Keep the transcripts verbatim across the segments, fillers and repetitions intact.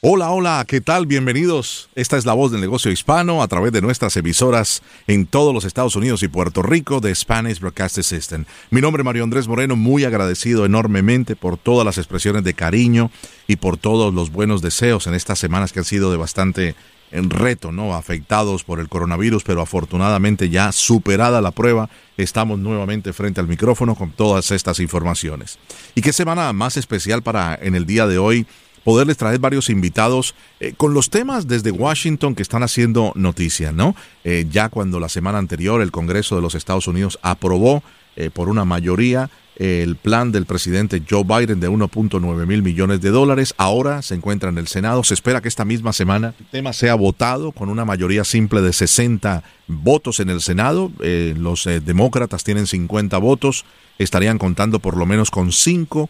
Hola, hola, ¿qué tal? Bienvenidos. Esta es La Voz del Negocio Hispano a través de nuestras emisoras en todos los Estados Unidos y Puerto Rico de Spanish Broadcasting System. Mi nombre es Mario Andrés Moreno, muy agradecido enormemente por todas las expresiones de cariño y por todos los buenos deseos en estas semanas que han sido de bastante reto, ¿no? Afectados por el coronavirus, pero afortunadamente ya superada la prueba, estamos nuevamente frente al micrófono con todas estas informaciones. Y qué semana más especial para en el día de hoy poderles traer varios invitados eh, con los temas desde Washington que están haciendo noticia, ¿no? Eh, ya cuando la semana anterior el Congreso de los Estados Unidos aprobó eh, por una mayoría eh, el plan del presidente Joe Biden de uno punto nueve mil millones de dólares, ahora se encuentra en el Senado. Se espera que esta misma semana el tema sea votado con una mayoría simple de sesenta votos en el Senado. Eh, los eh, demócratas tienen cincuenta votos, estarían contando por lo menos con cinco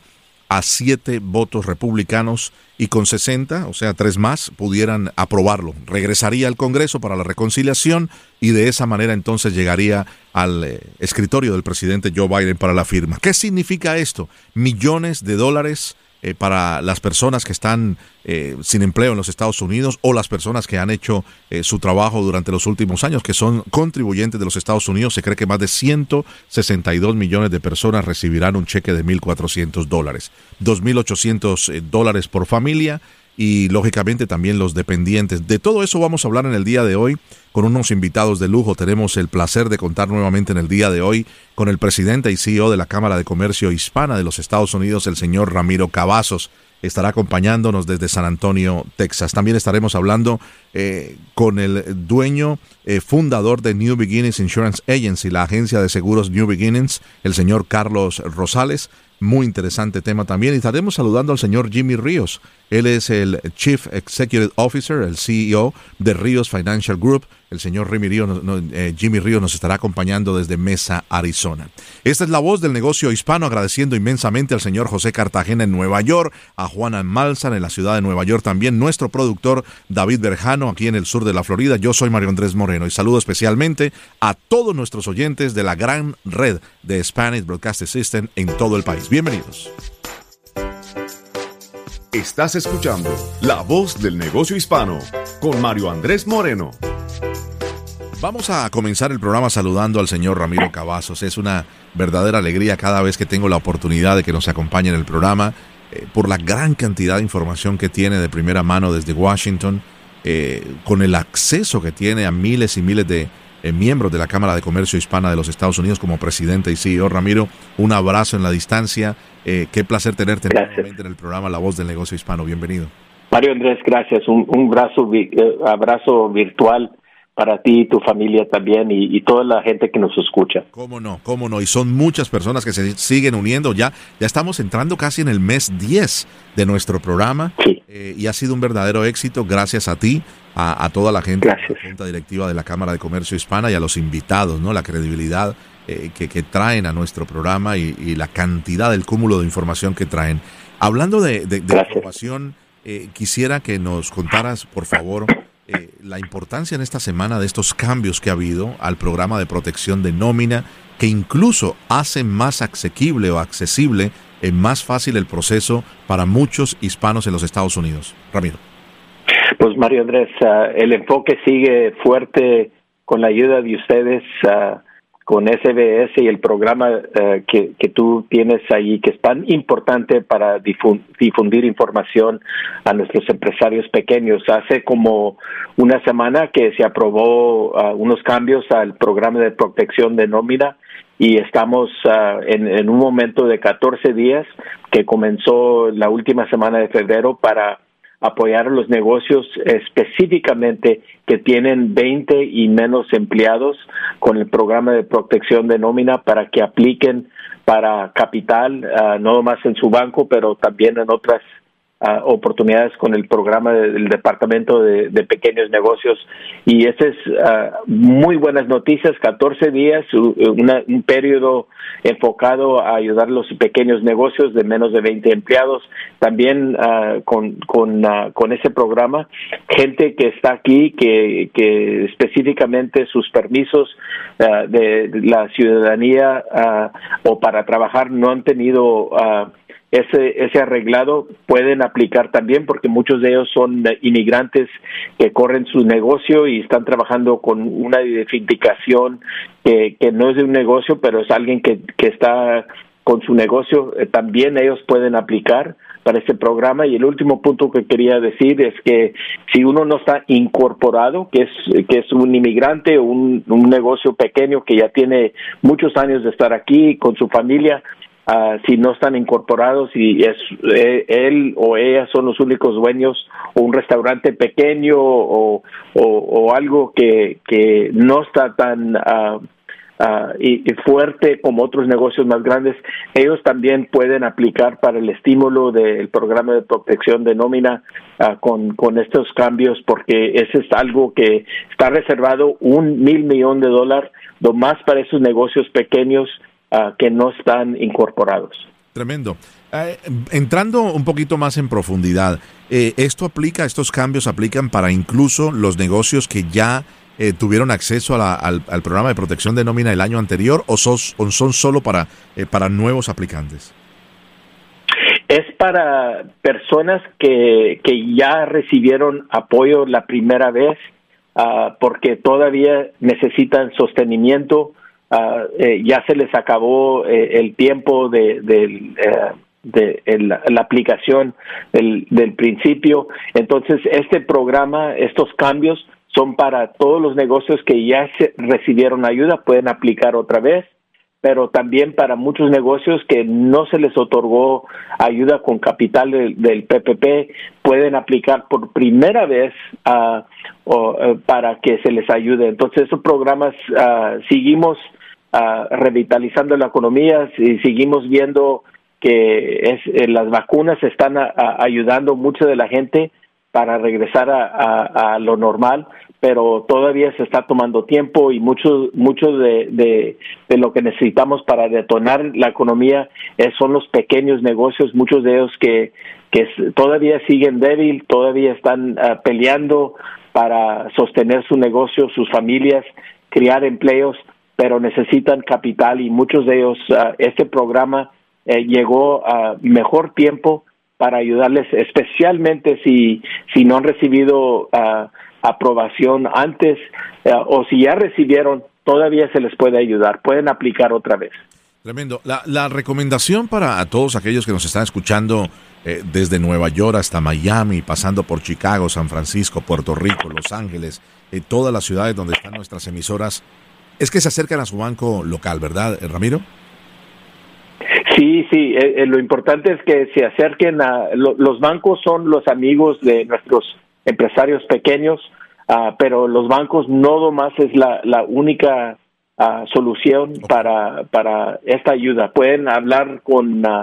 a siete votos republicanos y con sesenta, o sea, tres más, pudieran aprobarlo. Regresaría al Congreso para la reconciliación y de esa manera entonces llegaría al eh, escritorio del presidente Joe Biden para la firma. ¿Qué significa esto? Millones de dólares eh, para las personas que están eh, sin empleo en los Estados Unidos o las personas que han hecho eh, su trabajo durante los últimos años, que son contribuyentes de los Estados Unidos. Se cree que más de ciento sesenta y dos millones de personas recibirán un cheque de mil cuatrocientos dólares, dos mil ochocientos dólares por familia y lógicamente también los dependientes. De todo eso vamos a hablar en el día de hoy con unos invitados de lujo. Tenemos el placer de contar nuevamente en el día de hoy con el presidente y C E O de la Cámara de Comercio Hispana de los Estados Unidos, el señor Ramiro Cavazos. Estará acompañándonos desde San Antonio, Texas. También estaremos hablando eh, con el dueño eh, fundador de New Beginnings Insurance Agency, la agencia de seguros New Beginnings, el señor Carlos Rosales. Muy interesante tema también. Y estaremos saludando al señor Jimmy Ríos. Él es el Chief Executive Officer, el C E O de Ríos Financial Group. El señor Jimmy Ríos nos estará acompañando desde Mesa, Arizona. Esta es La Voz del Negocio Hispano, agradeciendo inmensamente al señor José Cartagena en Nueva York, a Juan Almanzar en la ciudad de Nueva York también, nuestro productor David Berjano aquí en el sur de la Florida. Yo soy Mario Andrés Moreno y saludo especialmente a todos nuestros oyentes de la gran red de Spanish Broadcasting System en todo el país. Bienvenidos. Estás escuchando La Voz del Negocio Hispano con Mario Andrés Moreno. Vamos a comenzar el programa saludando al señor Ramiro Cavazos. Es una verdadera alegría cada vez que tengo la oportunidad de que nos acompañe en el programa eh, por la gran cantidad de información que tiene de primera mano desde Washington, eh, con el acceso que tiene a miles y miles de eh, miembros de la Cámara de Comercio Hispana de los Estados Unidos como presidente y C E O. Ramiro, un abrazo en la distancia. Eh, qué placer tenerte en el programa La Voz del Negocio Hispano. Bienvenido. Mario Andrés, gracias. Un, un abrazo, abrazo virtual para ti y tu familia también y, y toda la gente que nos escucha. Cómo no, cómo no. Y son muchas personas que se siguen uniendo. Ya ya estamos entrando casi en el mes diez de nuestro programa. Sí. Eh, y ha sido un verdadero éxito gracias a ti, a, a toda la gente, gracias, a la Junta Directiva de la Cámara de Comercio Hispana y a los invitados, ¿no? La credibilidad eh, que, que traen a nuestro programa y, y la cantidad, el cúmulo de información que traen. Hablando de, de, de información, eh, quisiera que nos contaras, por favor, Eh, la importancia en esta semana de estos cambios que ha habido al programa de protección de nómina, que incluso hace más asequible o accesible, eh, más fácil el proceso para muchos hispanos en los Estados Unidos. Ramiro. Pues Mario Andrés, uh, el enfoque sigue fuerte con la ayuda de ustedes, uh, con S B S y el programa uh, que, que tú tienes ahí, que es tan importante para difundir, difundir información a nuestros empresarios pequeños. Hace como una semana que se aprobó uh, unos cambios al programa de protección de nómina y estamos uh, en, en un momento de catorce días que comenzó la última semana de febrero para apoyar a los negocios específicamente que tienen veinte y menos empleados con el programa de protección de nómina para que apliquen para capital, uh, no más en su banco, pero también en otras uh, oportunidades con el programa de, del Departamento de, de Pequeños Negocios. Y estas es, uh, muy buenas noticias, catorce días, una, un periodo enfocado a ayudar a los pequeños negocios de menos de veinte empleados. También uh, con, con, uh, con ese programa, gente que está aquí, que, que específicamente sus permisos uh, de, de la ciudadanía uh, o para trabajar no han tenido uh, ese ese arreglado, pueden aplicar también, porque muchos de ellos son inmigrantes que corren su negocio y están trabajando con una identificación que, que no es de un negocio, pero es alguien que, que está con su negocio. También ellos pueden aplicar para este programa. Y el último punto que quería decir es que si uno no está incorporado, que es que es un inmigrante o un, un negocio pequeño que ya tiene muchos años de estar aquí con su familia, Uh, si no están incorporados y es, eh, él o ella son los únicos dueños, o un restaurante pequeño o, o, o algo que, que no está tan uh, uh, y, y fuerte como otros negocios más grandes, ellos también pueden aplicar para el estímulo del programa de protección de nómina uh, con, con estos cambios, porque ese es algo que está reservado un mil millón de dólares, lo más para esos negocios pequeños Uh, que no están incorporados. Tremendo. Eh, entrando un poquito más en profundidad, eh, esto aplica, estos cambios aplican para incluso los negocios que ya eh, tuvieron acceso a la, al, al programa de protección de nómina el año anterior, o, sos, o son solo para, eh, para nuevos aplicantes. Es para personas que, que ya recibieron apoyo la primera vez, uh, porque todavía necesitan sostenimiento. Uh, eh, ya se les acabó eh, el tiempo de, de, eh, de el, la aplicación del, del principio. Entonces, este programa, estos cambios son para todos los negocios que ya se recibieron ayuda, pueden aplicar otra vez, pero también para muchos negocios que no se les otorgó ayuda con capital del, del P P P, pueden aplicar por primera vez uh, o, uh, para que se les ayude. Entonces, esos programas uh, seguimos Uh, revitalizando la economía, y seguimos viendo que es, eh, las vacunas están a, a ayudando mucho de la gente para regresar a, a, a lo normal, pero todavía se está tomando tiempo, y mucho, mucho de, de, de lo que necesitamos para detonar la economía es, son los pequeños negocios, muchos de ellos que, que todavía siguen débil, todavía están uh, peleando para sostener su negocio, sus familias, crear empleos, pero necesitan capital, y muchos de ellos, uh, este programa eh, llegó a mejor tiempo para ayudarles, especialmente si, si no han recibido uh, aprobación antes uh, o si ya recibieron, todavía se les puede ayudar, pueden aplicar otra vez. Tremendo. La, la recomendación para a todos aquellos que nos están escuchando eh, desde Nueva York hasta Miami, pasando por Chicago, San Francisco, Puerto Rico, Los Ángeles, eh, todas las ciudades donde están nuestras emisoras, es que se acercan a su banco local, ¿verdad, Ramiro? Sí, sí. Eh, eh, lo importante es que se acerquen a... Lo, los bancos son los amigos de nuestros empresarios pequeños, uh, pero los bancos no nomás es la, la única uh, solución okay. para, para esta ayuda. Pueden hablar con uh,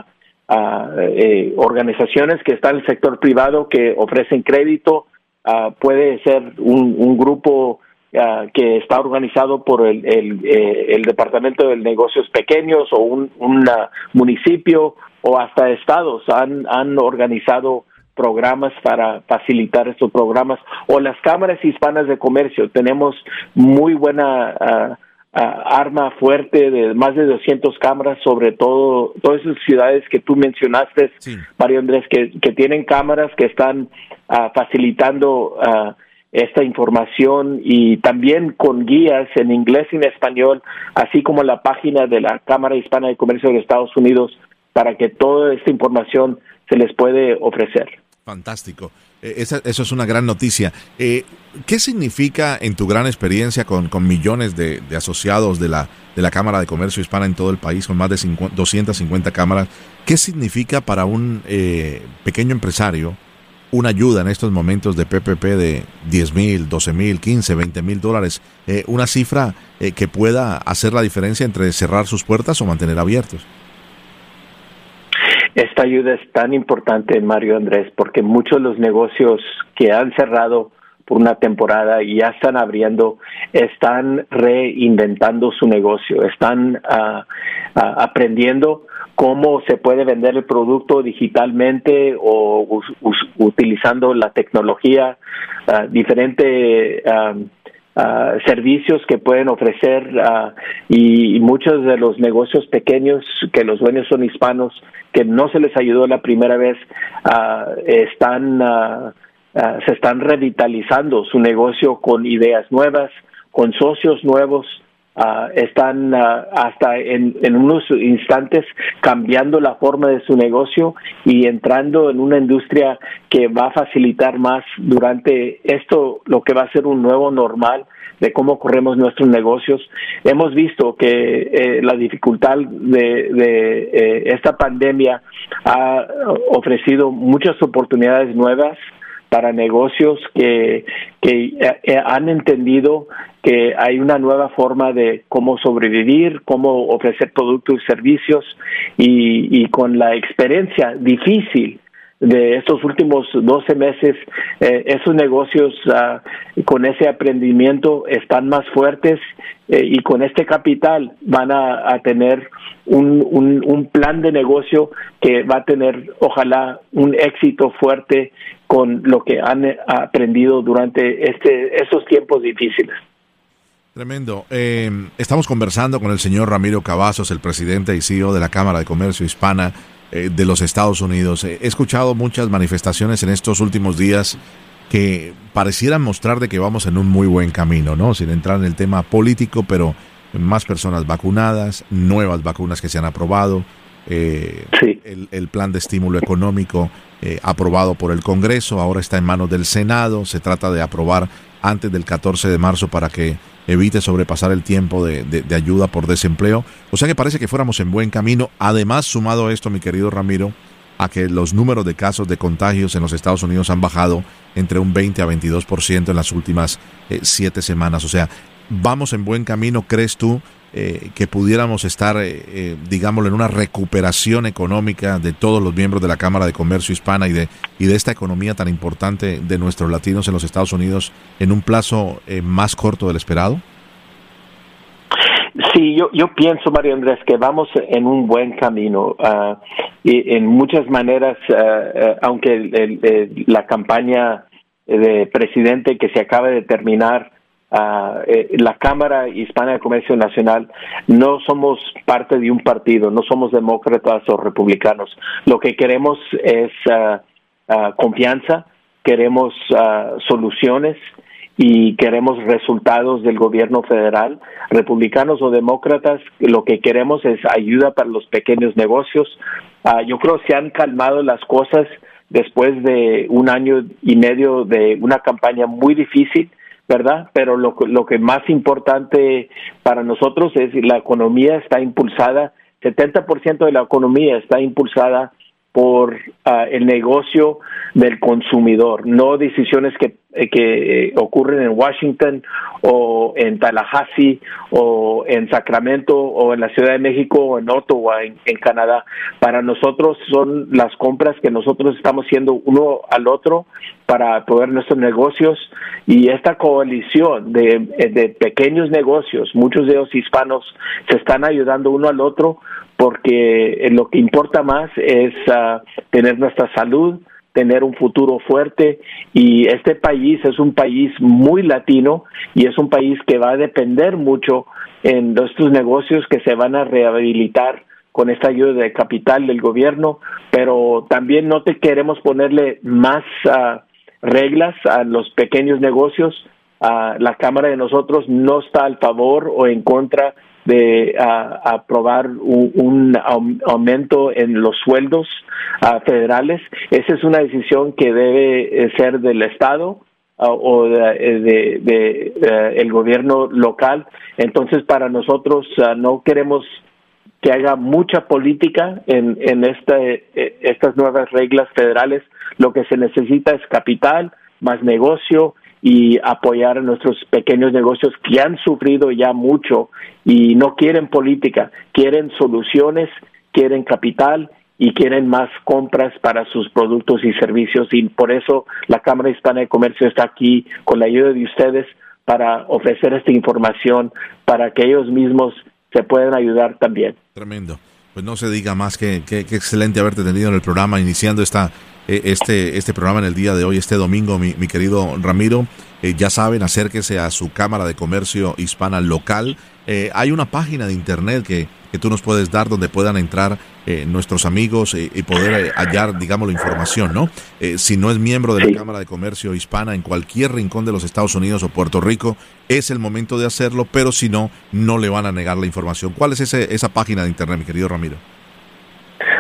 uh, eh, organizaciones que están en el sector privado que ofrecen crédito. Uh, puede ser un, un grupo... Uh, que está organizado por el, el, eh, el Departamento de Negocios Pequeños o un, un uh, municipio o hasta estados han, han organizado programas para facilitar estos programas, o las cámaras hispanas de comercio. Tenemos muy buena uh, uh, arma fuerte de más de doscientas cámaras, sobre todo todas esas ciudades que tú mencionaste, sí. Mario Andrés, que, que tienen cámaras que están uh, facilitando uh, esta información, y también con guías en inglés y en español, así como la página de la Cámara Hispana de Comercio de Estados Unidos, para que toda esta información se les puede ofrecer. Fantástico. Eh, esa, eso es una gran noticia. Eh, ¿Qué significa en tu gran experiencia con, con millones de, de asociados de la, de la Cámara de Comercio Hispana en todo el país, con más de cincuenta, doscientas cincuenta cámaras? ¿Qué significa para un eh, pequeño empresario una ayuda en estos momentos de P P P de diez mil, doce mil, quince, veinte mil dólares, eh, una cifra eh, que pueda hacer la diferencia entre cerrar sus puertas o mantener abiertos? Esta ayuda es tan importante, Mario Andrés, porque muchos de los negocios que han cerrado por una temporada y ya están abriendo, están reinventando su negocio, están uh, uh, aprendiendo cómo se puede vender el producto digitalmente o us, us, utilizando la tecnología, uh, diferentes uh, uh, servicios que pueden ofrecer uh, y, y muchos de los negocios pequeños que los dueños son hispanos, que no se les ayudó la primera vez, uh, están uh, Uh, se están revitalizando su negocio con ideas nuevas, con socios nuevos, uh, están uh, hasta en, en unos instantes cambiando la forma de su negocio y entrando en una industria que va a facilitar más durante esto, lo que va a ser un nuevo normal de cómo corremos nuestros negocios. Hemos visto que eh, la dificultad de, de eh, esta pandemia ha ofrecido muchas oportunidades nuevas para negocios que, que han entendido que hay una nueva forma de cómo sobrevivir, cómo ofrecer productos y servicios, y, y con la experiencia difícil de estos últimos doce meses, eh, esos negocios uh, con ese aprendimiento están más fuertes eh, y con este capital van a, a tener un, un, un plan de negocio que va a tener, ojalá, un éxito fuerte con lo que han aprendido durante este estos tiempos difíciles. Tremendo. Eh, estamos conversando con el señor Ramiro Cavazos, el presidente y C E O de la Cámara de Comercio Hispana de los Estados Unidos. He escuchado muchas manifestaciones en estos últimos días que parecieran mostrar de que vamos en un muy buen camino, ¿no? Sin entrar en el tema político, pero más personas vacunadas, nuevas vacunas que se han aprobado, eh, sí. el, el plan de estímulo económico eh, aprobado por el Congreso, ahora está en manos del Senado, se trata de aprobar antes del catorce de marzo para que evite sobrepasar el tiempo de, de, de ayuda por desempleo. O sea que parece que fuéramos en buen camino. Además, sumado a esto, mi querido Ramiro, a que los números de casos de contagios en los Estados Unidos han bajado entre un veinte a veintidós por ciento en las últimas eh, siete semanas. O sea, vamos en buen camino. ¿Crees tú eh, que pudiéramos estar, eh, eh, digámoslo, en una recuperación económica de todos los miembros de la Cámara de Comercio Hispana y de, y de esta economía tan importante de nuestros latinos en los Estados Unidos en un plazo eh, más corto del esperado? Sí, yo, yo pienso, Mario Andrés, que vamos en un buen camino. Uh, y en muchas maneras, uh, uh, aunque el, el, el, la campaña de presidente que se acaba de terminar, Uh, eh, la Cámara Hispana de Comercio Nacional, no somos parte de un partido, no somos demócratas o republicanos. Lo que queremos es uh, uh, confianza, queremos uh, soluciones y queremos resultados del gobierno federal, republicanos o demócratas. Lo que queremos es ayuda para los pequeños negocios. Uh, yo creo que se han calmado las cosas después de un año y medio de una campaña muy difícil, ¿verdad? Pero lo, lo que más importante para nosotros es que la economía está impulsada, setenta por ciento de la economía está impulsada por uh, el negocio del consumidor, no decisiones que, que eh, ocurren en Washington o en Tallahassee o en Sacramento o en la Ciudad de México o en Ottawa, en, en Canadá. Para nosotros son las compras que nosotros estamos haciendo uno al otro para poder nuestros negocios, y esta coalición de, de pequeños negocios, muchos de ellos hispanos, se están ayudando uno al otro, porque lo que importa más es uh, tener nuestra salud, tener un futuro fuerte, y este país es un país muy latino y es un país que va a depender mucho en estos negocios que se van a rehabilitar con esta ayuda de capital del gobierno, pero también no te queremos ponerle más uh, reglas a los pequeños negocios. Uh, la Cámara de nosotros no está al favor o en contra de uh, aprobar un, un aumento en los sueldos uh, federales. Esa es una decisión que debe ser del Estado uh, o de, de, de uh, el gobierno local. Entonces, para nosotros uh, no queremos que haga mucha política en, en este, eh, estas nuevas reglas federales. Lo que se necesita es capital, más negocio, y apoyar a nuestros pequeños negocios que han sufrido ya mucho y no quieren política, quieren soluciones, quieren capital y quieren más compras para sus productos y servicios, y por eso la Cámara Hispana de Comercio está aquí con la ayuda de ustedes para ofrecer esta información para que ellos mismos se puedan ayudar también. Tremendo. Pues no se diga más que, que, que excelente haberte tenido en el programa, iniciando esta este este programa en el día de hoy, este domingo, mi, mi querido Ramiro. Eh, ya saben, acérquese a su Cámara de Comercio Hispana local. Eh, hay una página de internet que, que tú nos puedes dar donde puedan entrar eh, nuestros amigos y, y poder eh, hallar, digamos, la información, ¿no? Eh, si no es miembro de la Cámara de Comercio Hispana en cualquier rincón de los Estados Unidos o Puerto Rico, es el momento de hacerlo, pero si no, no le van a negar la información. ¿Cuál es ese, esa página de internet, mi querido Ramiro?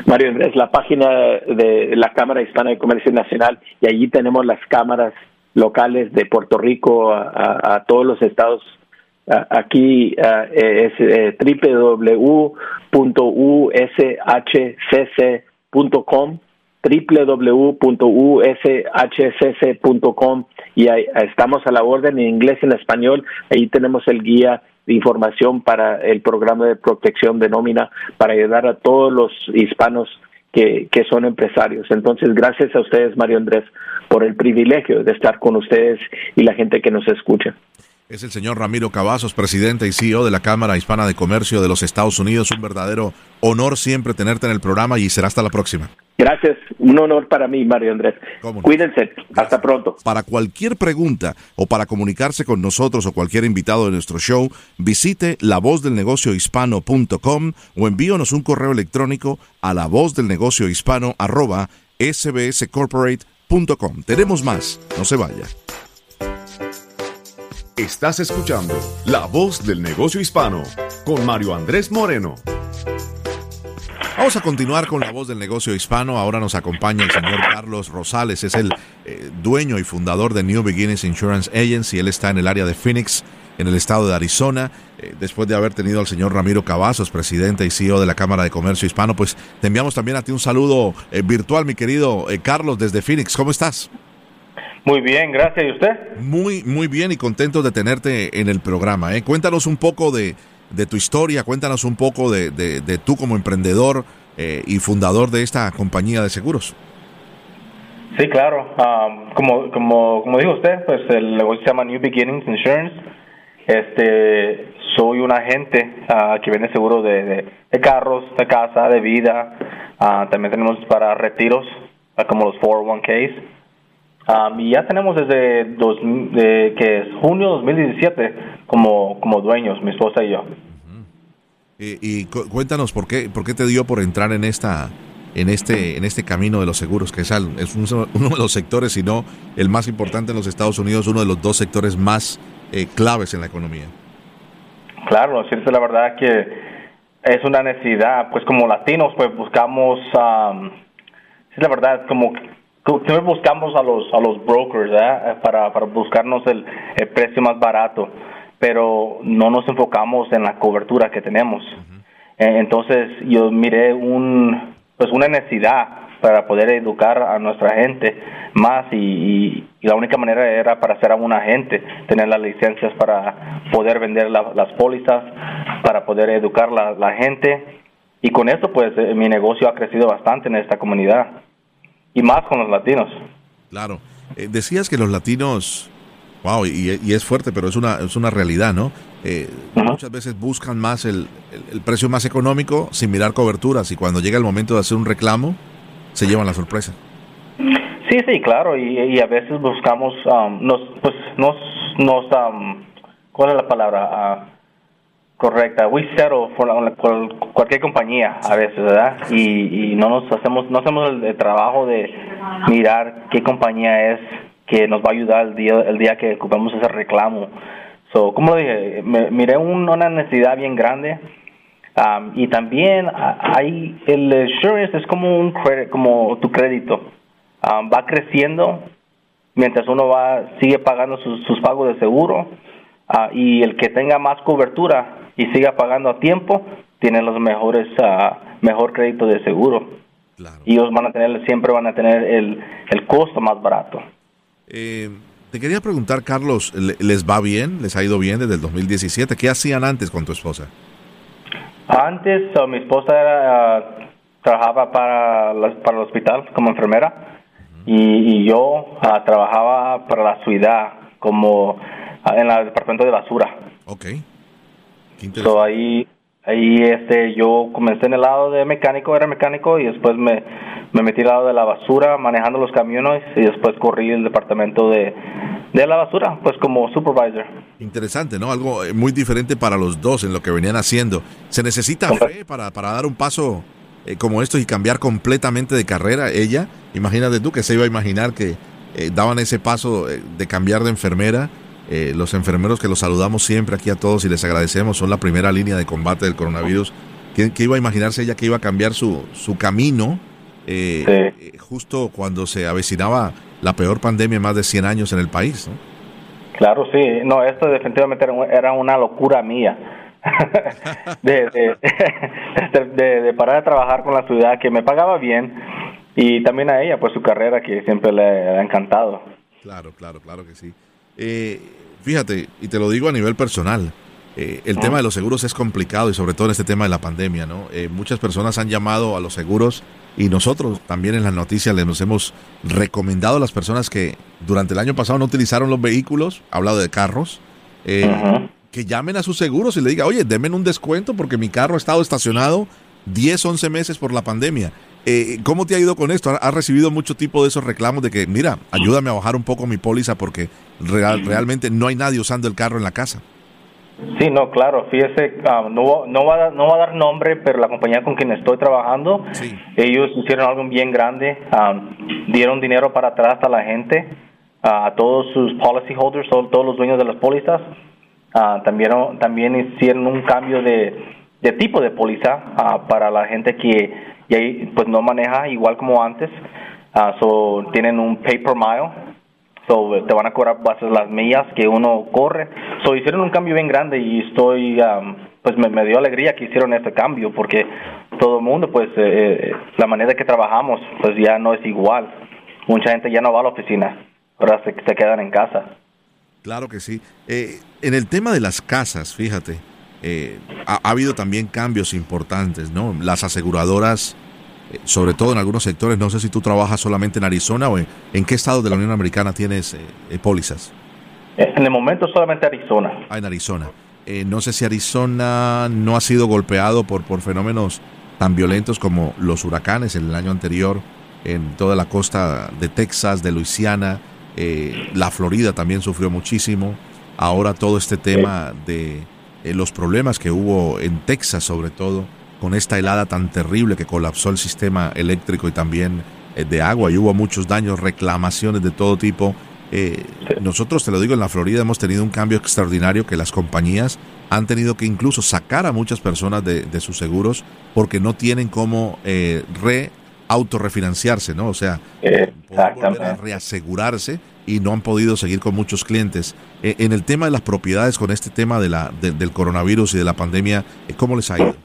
Mario Andrés, la página de la Cámara Hispana de Comercio Nacional, y allí tenemos las cámaras locales de Puerto Rico a, a, a todos los estados. a, aquí a, es eh, doble u doble u doble u punto u s h c c punto com, doble u doble u doble u punto u s h c c punto com, y ahí estamos a la orden en inglés y en español. Ahí tenemos el guía de información para el programa de protección de nómina para ayudar a todos los hispanos que, que son empresarios. Entonces, gracias a ustedes, Mario Andrés, por el privilegio de estar con ustedes y la gente que nos escucha. Es el señor Ramiro Cavazos, presidente y C E O de la Cámara Hispana de Comercio de los Estados Unidos. Un verdadero honor siempre tenerte en el programa y será hasta la próxima. Gracias, un honor para mí, Mario Andrés. No. Cuídense, gracias. Hasta pronto. Para cualquier pregunta o para comunicarse con nosotros o cualquier invitado de nuestro show, visite la voz del negocio hispano punto com o envíonos un correo electrónico a la voz del negocio hispano arroba s b s corporate punto com. Tenemos más, no se vaya. Estás escuchando La Voz del Negocio Hispano con Mario Andrés Moreno. Vamos a continuar con La Voz del Negocio Hispano. Ahora nos acompaña el señor Carlos Rosales. Es el eh, dueño y fundador de New Beginnings Insurance Agency. Él está en el área de Phoenix, en el estado de Arizona. Eh, después de haber tenido al señor Ramiro Cavazos, presidente y C E O de la Cámara de Comercio Hispano, pues te enviamos también a ti un saludo eh, virtual, mi querido eh, Carlos, desde Phoenix. ¿Cómo estás? Muy bien, gracias. ¿Y usted? Muy, muy bien y contento de tenerte en el programa. ¿eh? Cuéntanos un poco de, de tu historia, cuéntanos un poco de, de, de tú como emprendedor eh, y fundador de esta compañía de seguros. Sí, claro. Um, como, como, como dijo usted, pues el negocio se llama New Beginnings Insurance. Este, soy un agente uh, que vende seguros de, de, de carros, de casa, de vida. Uh, también tenemos para retiros, uh, como los cuatro oh uno kays. Um, y ya tenemos desde dos, de, que es junio de dos mil diecisiete como, como dueños, mi esposa y yo. Uh-huh. Y, y cu- cuéntanos, ¿por qué, por qué te dio por entrar en esta en este en este camino de los seguros, que es, al, es un, uno de los sectores, si no el más importante en los Estados Unidos, uno de los dos sectores más eh, claves en la economía? Claro, decirte la verdad que es una necesidad. Pues como latinos, pues buscamos, um, es la verdad, como... siempre buscamos a los a los brokers ¿eh? para para buscarnos el, el precio más barato, pero no nos enfocamos en la cobertura que tenemos. Uh-huh. Entonces yo miré un pues una necesidad para poder educar a nuestra gente más, y, y, y la única manera era para ser un agente, tener las licencias para poder vender la, las pólizas, para poder educar la la gente, y con eso pues mi negocio ha crecido bastante en esta comunidad. Y más con los latinos. Claro. Eh, decías que los latinos, wow, y, y es fuerte, pero es una es una realidad, ¿no? Eh, uh-huh. Muchas veces buscan más el, el, el precio más económico sin mirar coberturas, y cuando llega el momento de hacer un reclamo, se llevan la sorpresa. Sí, sí, claro, y, y a veces buscamos, um, nos, pues, nos, nos um, ¿cuál es la palabra? Uh, Correcta, we settle for, la, for cualquier compañía a veces, ¿verdad? Y, y no nos hacemos no hacemos el, el trabajo de mirar qué compañía es que nos va a ayudar el día el día que ocupemos ese reclamo. So, como lo dije, me, miré un, una necesidad bien grande, um, y también hay el insurance es como un credit, como tu crédito um, va creciendo mientras uno va sigue pagando sus, sus pagos de seguro. Uh, y el que tenga más cobertura y siga pagando a tiempo tiene los mejores uh, mejor crédito de seguro. Claro. Y ellos van a tener siempre van a tener el, el costo más barato. Eh, te quería preguntar, Carlos, ¿les va bien? ¿Les ha ido bien desde el dos mil diecisiete? ¿Qué hacían antes con tu esposa? Antes uh, mi esposa era trabajaba para, la, para el hospital como enfermera, uh-huh. y, y yo uh, trabajaba para la ciudad como uh, en el departamento de basura. Okay. Qué interesante. So, ahí ahí este yo comencé en el lado de mecánico, era mecánico, y después me, me metí al lado de la basura, manejando los camiones, y después corrí el departamento de de la basura, pues como supervisor. Interesante, ¿no? Algo muy diferente para los dos en lo que venían haciendo. ¿Se necesita fe para, para dar un paso eh, como estos y cambiar completamente de carrera? Ella, imagínate tú que se iba a imaginar que eh, daban ese paso eh, de cambiar de enfermera. Eh, los enfermeros que los saludamos siempre aquí a todos y les agradecemos, son la primera línea de combate del coronavirus. ¿Qué, qué iba a imaginarse ella que iba a cambiar su, su camino eh, sí. eh, justo cuando se avecinaba la peor pandemia en más de cien años en el país, ¿no? Claro, sí. No, esto definitivamente era una locura mía. de, de, de, de, de parar de trabajar con la ciudad que me pagaba bien, y también a ella, pues su carrera que siempre le ha encantado. Claro, claro, claro que sí. Eh, fíjate, y te lo digo a nivel personal, eh, el tema de los seguros es complicado, y sobre todo en este tema de la pandemia, ¿no? Eh, muchas personas han llamado a los seguros, y nosotros también en las noticias les nos hemos recomendado a las personas que durante el año pasado no utilizaron los vehículos, hablado de carros, eh, uh-huh. que llamen a sus seguros y le digan, oye, denme un descuento porque mi carro ha estado estacionado diez, once meses por la pandemia. Eh, ¿Cómo te ha ido con esto? ¿Has recibido mucho tipo de esos reclamos de que, mira, ayúdame a bajar un poco mi póliza porque real, realmente no hay nadie usando el carro en la casa? Sí, no, claro, fíjese, uh, no, no, va a, no va a dar nombre, pero la compañía con quien estoy trabajando, sí. ellos hicieron algo bien grande, um, dieron dinero para atrás a la gente, uh, a todos sus policyholders, todos los dueños de las pólizas, uh, también, también hicieron un cambio de... de tipo de póliza uh, para la gente que y ahí, pues no maneja igual como antes. Uh, so, tienen un pay per mile, so, te van a cobrar bases las millas que uno corre. So, hicieron un cambio bien grande y estoy, um, pues me, me dio alegría que hicieron este cambio porque todo el mundo, pues eh, la manera que trabajamos, pues ya no es igual. Mucha gente ya no va a la oficina, ahora se, se quedan en casa. Claro que sí. Eh, en el tema de las casas, fíjate. Eh, ha, ha habido también cambios importantes, ¿no? Las aseguradoras, eh, sobre todo en algunos sectores, no sé si tú trabajas solamente en Arizona o en, ¿en qué estado de la Unión Americana tienes eh, eh, pólizas? En el momento solamente Arizona. Ah, en Arizona. Eh, no sé si Arizona no ha sido golpeado por, por fenómenos tan violentos como los huracanes en el año anterior, en toda la costa de Texas, de Luisiana, eh, la Florida también sufrió muchísimo. Ahora todo este tema sí. de... Eh, los problemas que hubo en Texas, sobre todo, con esta helada tan terrible que colapsó el sistema eléctrico y también eh, de agua, y hubo muchos daños, reclamaciones de todo tipo. Eh, nosotros, te lo digo, en la Florida hemos tenido un cambio extraordinario que las compañías han tenido que incluso sacar a muchas personas de, de sus seguros porque no tienen cómo eh, re autorrefinanciarse, ¿no? O sea, volver a reasegurarse y no han podido seguir con muchos clientes. Eh, en el tema de las propiedades, con este tema de la de, del coronavirus y de la pandemia, ¿cómo les ha ido?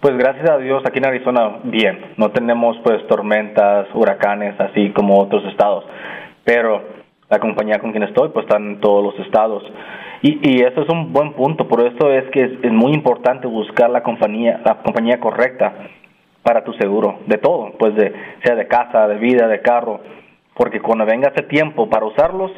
Pues gracias a Dios, aquí en Arizona, bien. No tenemos pues tormentas, huracanes, así como otros estados. Pero la compañía con quien estoy, pues están en todos los estados. Y, y eso es un buen punto. Por eso es que es, es muy importante buscar la compañía, la compañía correcta para tu seguro, de todo, pues de sea de casa, de vida, de carro, porque cuando venga ese tiempo para usarlos,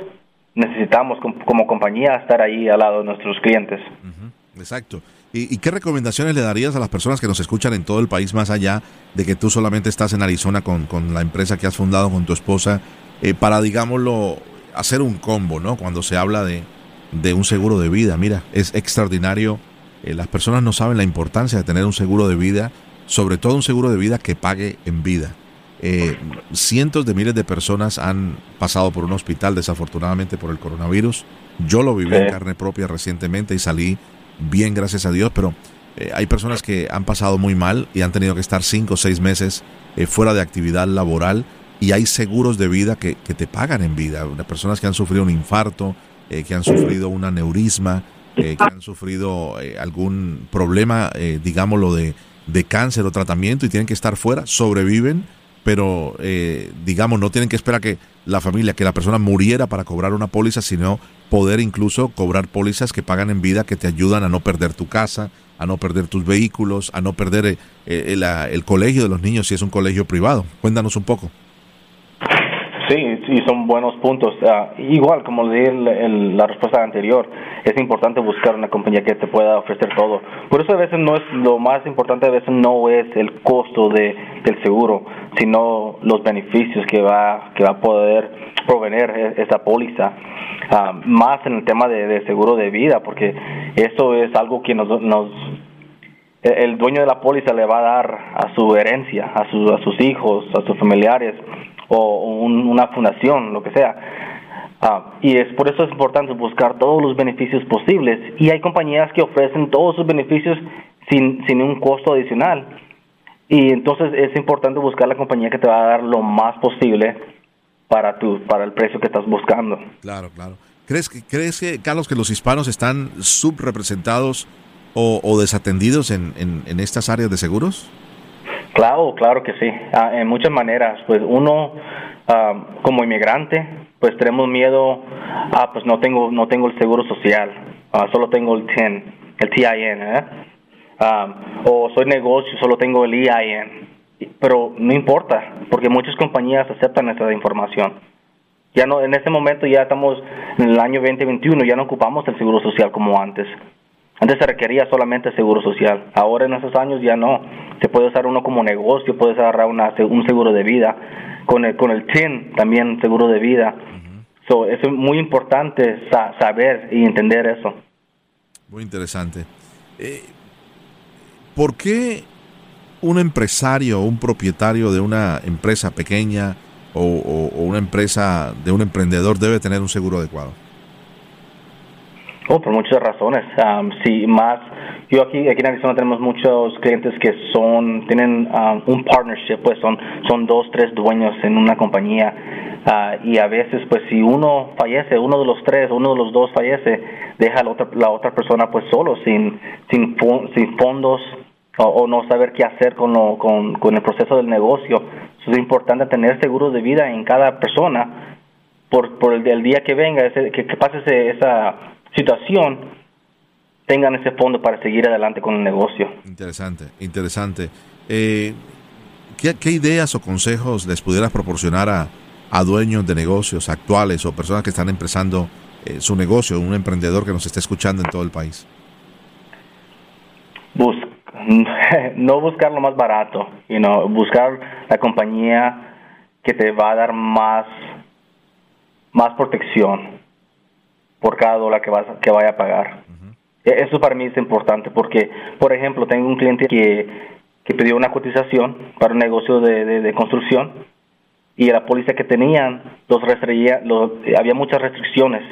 necesitamos como, como compañía estar ahí al lado de nuestros clientes. Uh-huh. Exacto. ¿Y, ¿Y qué recomendaciones le darías a las personas que nos escuchan en todo el país, más allá de que tú solamente estás en Arizona con, con la empresa que has fundado con tu esposa, eh, para, digámoslo, hacer un combo, ¿no? Cuando se habla de, de un seguro de vida, mira, es extraordinario. Eh, las personas no saben la importancia de tener un seguro de vida, sobre todo un seguro de vida que pague en vida. Eh, cientos de miles de personas han pasado por un hospital, desafortunadamente, por el coronavirus. Yo lo viví en carne propia recientemente y salí bien, gracias a Dios, pero eh, hay personas que han pasado muy mal y han tenido que estar cinco o seis meses eh, fuera de actividad laboral, y hay seguros de vida que, que te pagan en vida. Personas que han sufrido un infarto, eh, que han sufrido un aneurisma, eh, que han sufrido eh, algún problema, eh, digámoslo, de de cáncer o tratamiento, y tienen que estar fuera, sobreviven, pero eh, digamos, no tienen que esperar que la familia, que la persona muriera para cobrar una póliza, sino poder incluso cobrar pólizas que pagan en vida, que te ayudan a no perder tu casa, a no perder tus vehículos, a no perder el, el, el colegio de los niños si es un colegio privado. Cuéntanos un poco. Sí, sí, son buenos puntos. Uh, igual, como le di el, el, la respuesta anterior, es importante buscar una compañía que te pueda ofrecer todo. Por eso a veces no es lo más importante, a veces no es el costo de, del seguro, sino los beneficios que va que va a poder proveer esa póliza. Uh, más en el tema de, de seguro de vida, porque eso es algo que nos... nos el dueño de la póliza le va a dar a su herencia, a, su, a sus hijos, a sus familiares, o un, una fundación, lo que sea. Ah, y es por eso es importante buscar todos los beneficios posibles. Y hay compañías que ofrecen todos sus beneficios sin, sin un costo adicional. Y entonces es importante buscar la compañía que te va a dar lo más posible para tu, para el precio que estás buscando. Claro, claro. ¿Crees que, crees que Carlos, que los hispanos están subrepresentados o, o desatendidos en, en, en estas áreas de seguros? Claro, claro que sí. Ah, en muchas maneras, pues uno ah, como inmigrante, pues tenemos miedo. Ah, pues no tengo, no tengo el seguro social. Ah, solo tengo el T I N, el T I N, ¿eh? Ah, o soy negocio, solo tengo el E I N. Pero no importa, porque muchas compañías aceptan esa información. Ya no, en este momento ya estamos en el año veinte veintiuno, ya no ocupamos el seguro social como antes. Antes se requería solamente seguro social. Ahora en esos años ya no. Se puede usar uno como negocio, puedes agarrar una, un seguro de vida. Con el, con el T I N también seguro de vida. Uh-huh. So, es muy importante sa- saber y entender eso. Muy interesante. Eh, ¿Por qué un empresario, un propietario de una empresa pequeña o, o, o una empresa de un emprendedor debe tener un seguro adecuado? Oh, por muchas razones. Um, sí, más, yo aquí, aquí en Arizona tenemos muchos clientes que son, tienen um, un partnership, pues son, son dos, tres dueños en una compañía. Uh, y a veces, pues si uno fallece, uno de los tres, uno de los dos fallece, deja la otra, la otra persona pues solo, sin, sin, sin fondos o, o no saber qué hacer con, lo, con, con el proceso del negocio. Es importante tener seguros de vida en cada persona por, por el, el día que venga, ese, que, que pase ese, esa... situación, tengan ese fondo para seguir adelante con el negocio. Interesante, interesante. Eh, ¿qué, ¿Qué ideas o consejos les pudieras proporcionar a, a dueños de negocios actuales o personas que están empezando eh, su negocio, un emprendedor que nos esté escuchando en todo el país? Bus- no buscar lo más barato, you know, buscar la compañía que te va a dar más, más protección por cada dólar que, vas, que vaya a pagar. Uh-huh. Eso para mí es importante porque, por ejemplo, tengo un cliente que, que pidió una cotización para un negocio de, de, de construcción y la póliza que tenían, los restringía, los, había muchas restricciones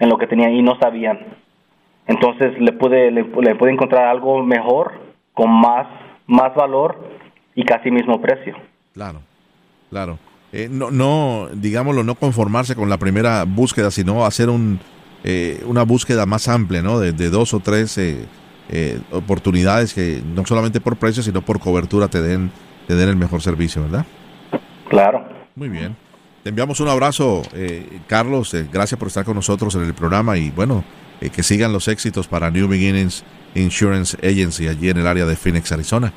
en lo que tenían y no sabían. Entonces le pude, le, le pude encontrar algo mejor, con más, más valor y casi mismo precio. Claro, claro. Eh, no, no, digámoslo, no conformarse con la primera búsqueda, sino hacer un Eh, una búsqueda más amplia, ¿no? De, de dos o tres eh, eh, oportunidades que no solamente por precio, sino por cobertura te den, te den el mejor servicio, ¿verdad? Claro. Muy bien. Te enviamos un abrazo, eh, Carlos. Eh, gracias por estar con nosotros en el programa y, bueno, eh, que sigan los éxitos para New Beginnings Insurance Agency allí en el área de Phoenix, Arizona.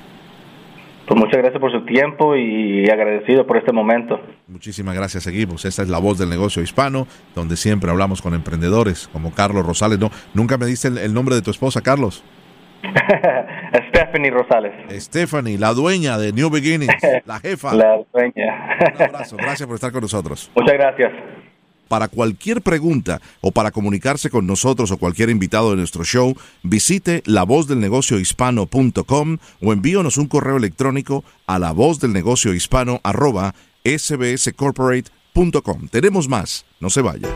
Pues muchas gracias por su tiempo y agradecido por este momento. Muchísimas gracias, seguimos. Esta es La Voz del Negocio Hispano, donde siempre hablamos con emprendedores como Carlos Rosales. No, nunca me diste el, el nombre de tu esposa, Carlos. Stephanie Rosales. Stephanie, la dueña de New Beginnings, la jefa. La dueña. Un abrazo, gracias por estar con nosotros. Muchas gracias. Para cualquier pregunta o para comunicarse con nosotros o cualquier invitado de nuestro show, visite la voz del negocio hispano punto com o envíonos un correo electrónico a la voz del negocio hispano arroba s b s corporate punto com. Tenemos más, no se vaya.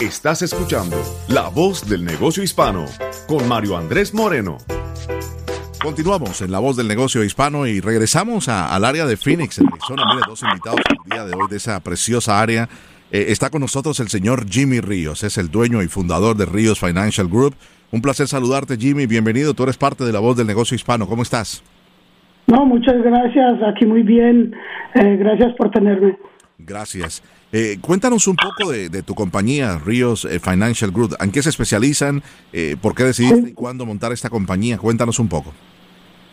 Estás escuchando La Voz del Negocio Hispano con Mario Andrés Moreno. Continuamos en La Voz del Negocio Hispano y regresamos a, al área de Phoenix, en Arizona. Mire, dos invitados el día de hoy de esa preciosa área. Eh, está con nosotros el señor Jimmy Ríos, es el dueño y fundador de Ríos Financial Group. Un placer saludarte, Jimmy. Bienvenido, tú eres parte de La Voz del Negocio Hispano. ¿Cómo estás? No, muchas gracias. Aquí muy bien. Eh, gracias por tenerme. Gracias. Eh, cuéntanos un poco de, de tu compañía, Ríos Financial Group. ¿En qué se especializan? Eh, ¿Por qué decidiste sí. y cuándo montar esta compañía? Cuéntanos un poco.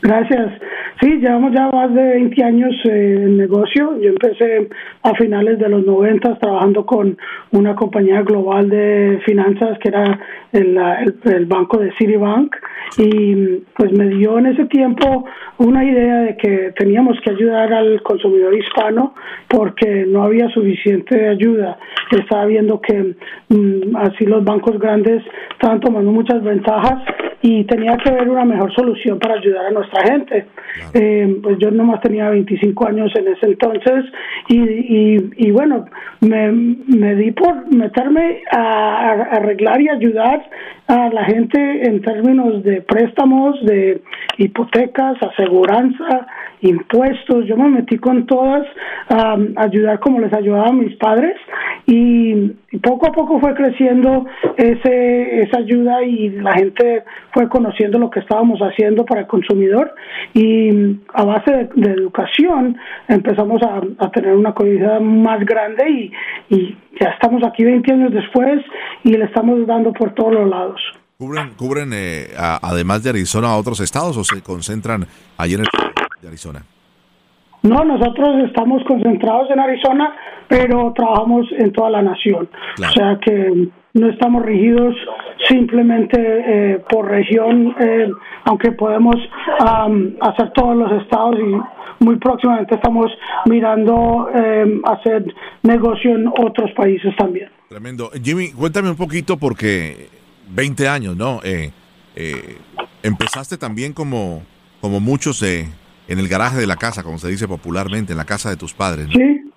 Gracias. Sí, llevamos ya más de veinte años eh, en negocio. Yo empecé a finales de los noventa trabajando con una compañía global de finanzas que era el, el, el banco de Citibank, y pues me dio en ese tiempo una idea de que teníamos que ayudar al consumidor hispano porque no había suficiente ayuda. Estaba viendo que mmm, así los bancos grandes estaban tomando muchas ventajas y tenía que haber una mejor solución para ayudar a nuestra gente. Claro. Eh, pues yo nomás tenía veinticinco años en ese entonces y, y, y bueno, me, me di por meterme a, a arreglar y ayudar a la gente en términos de préstamos, de hipotecas, aseguranza, impuestos. Yo me metí con todas a ayudar como les ayudaba a mis padres, y poco a poco fue creciendo ese esa ayuda y la gente fue conociendo lo que estábamos haciendo para el consumidor, y a base de, de educación empezamos a, a tener una comunidad más grande, y, y ya estamos aquí veinte años después y le estamos dando por todos los lados. ¿Cubren, cubren eh, a, además de Arizona, a otros estados, o se concentran allí en el de Arizona? No, nosotros estamos concentrados en Arizona, pero trabajamos en toda la nación. Claro. O sea que no estamos regidos simplemente eh, por región, eh, aunque podemos um, hacer todos los estados, y muy próximamente estamos mirando eh, hacer negocio en otros países también. Tremendo. Jimmy, cuéntame un poquito, porque veinte años, ¿no? Eh, eh, empezaste también como, como muchos... Eh, en el garaje de la casa, como se dice popularmente, en la casa de tus padres, ¿no? Sí,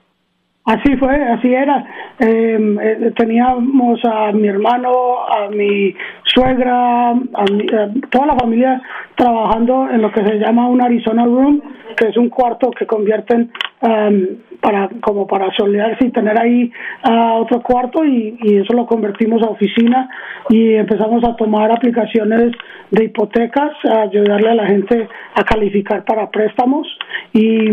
así fue, así era. Eh, teníamos a mi hermano, a mi suegra, a, mi, a toda la familia trabajando en lo que se llama un Arizona Room, que es un cuarto que convierten um, para como para solearse y tener ahí uh, otro cuarto, y, y eso lo convertimos a oficina, y empezamos a tomar aplicaciones de hipotecas, a ayudarle a la gente a calificar para préstamos, y,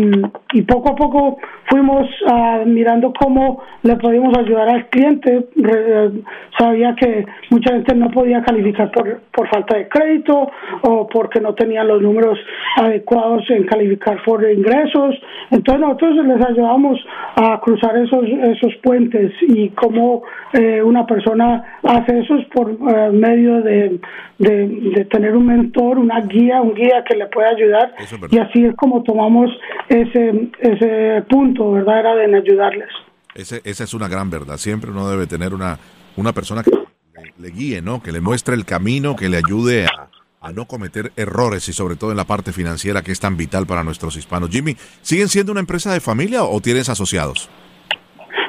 y poco a poco fuimos uh, mirando cómo le podíamos ayudar al cliente. Re, sabía que mucha gente no podía calificar por, por falta de crédito o porque no tenían los números adecuados en calificar por ingresos, entonces nosotros les ayudamos a cruzar esos esos puentes, y cómo eh, una persona hace eso es por eh, medio de, de, de tener un mentor, una guía, un guía que le pueda ayudar, es y así es como tomamos ese ese punto, ¿verdad? Era de ayudarles. Ese, esa es una gran verdad, siempre uno debe tener una, una persona que le, le guíe, ¿no? Que le muestre el camino, que le ayude a a no cometer errores, y sobre todo en la parte financiera que es tan vital para nuestros hispanos. Jimmy, ¿siguen siendo una empresa de familia o tienes asociados?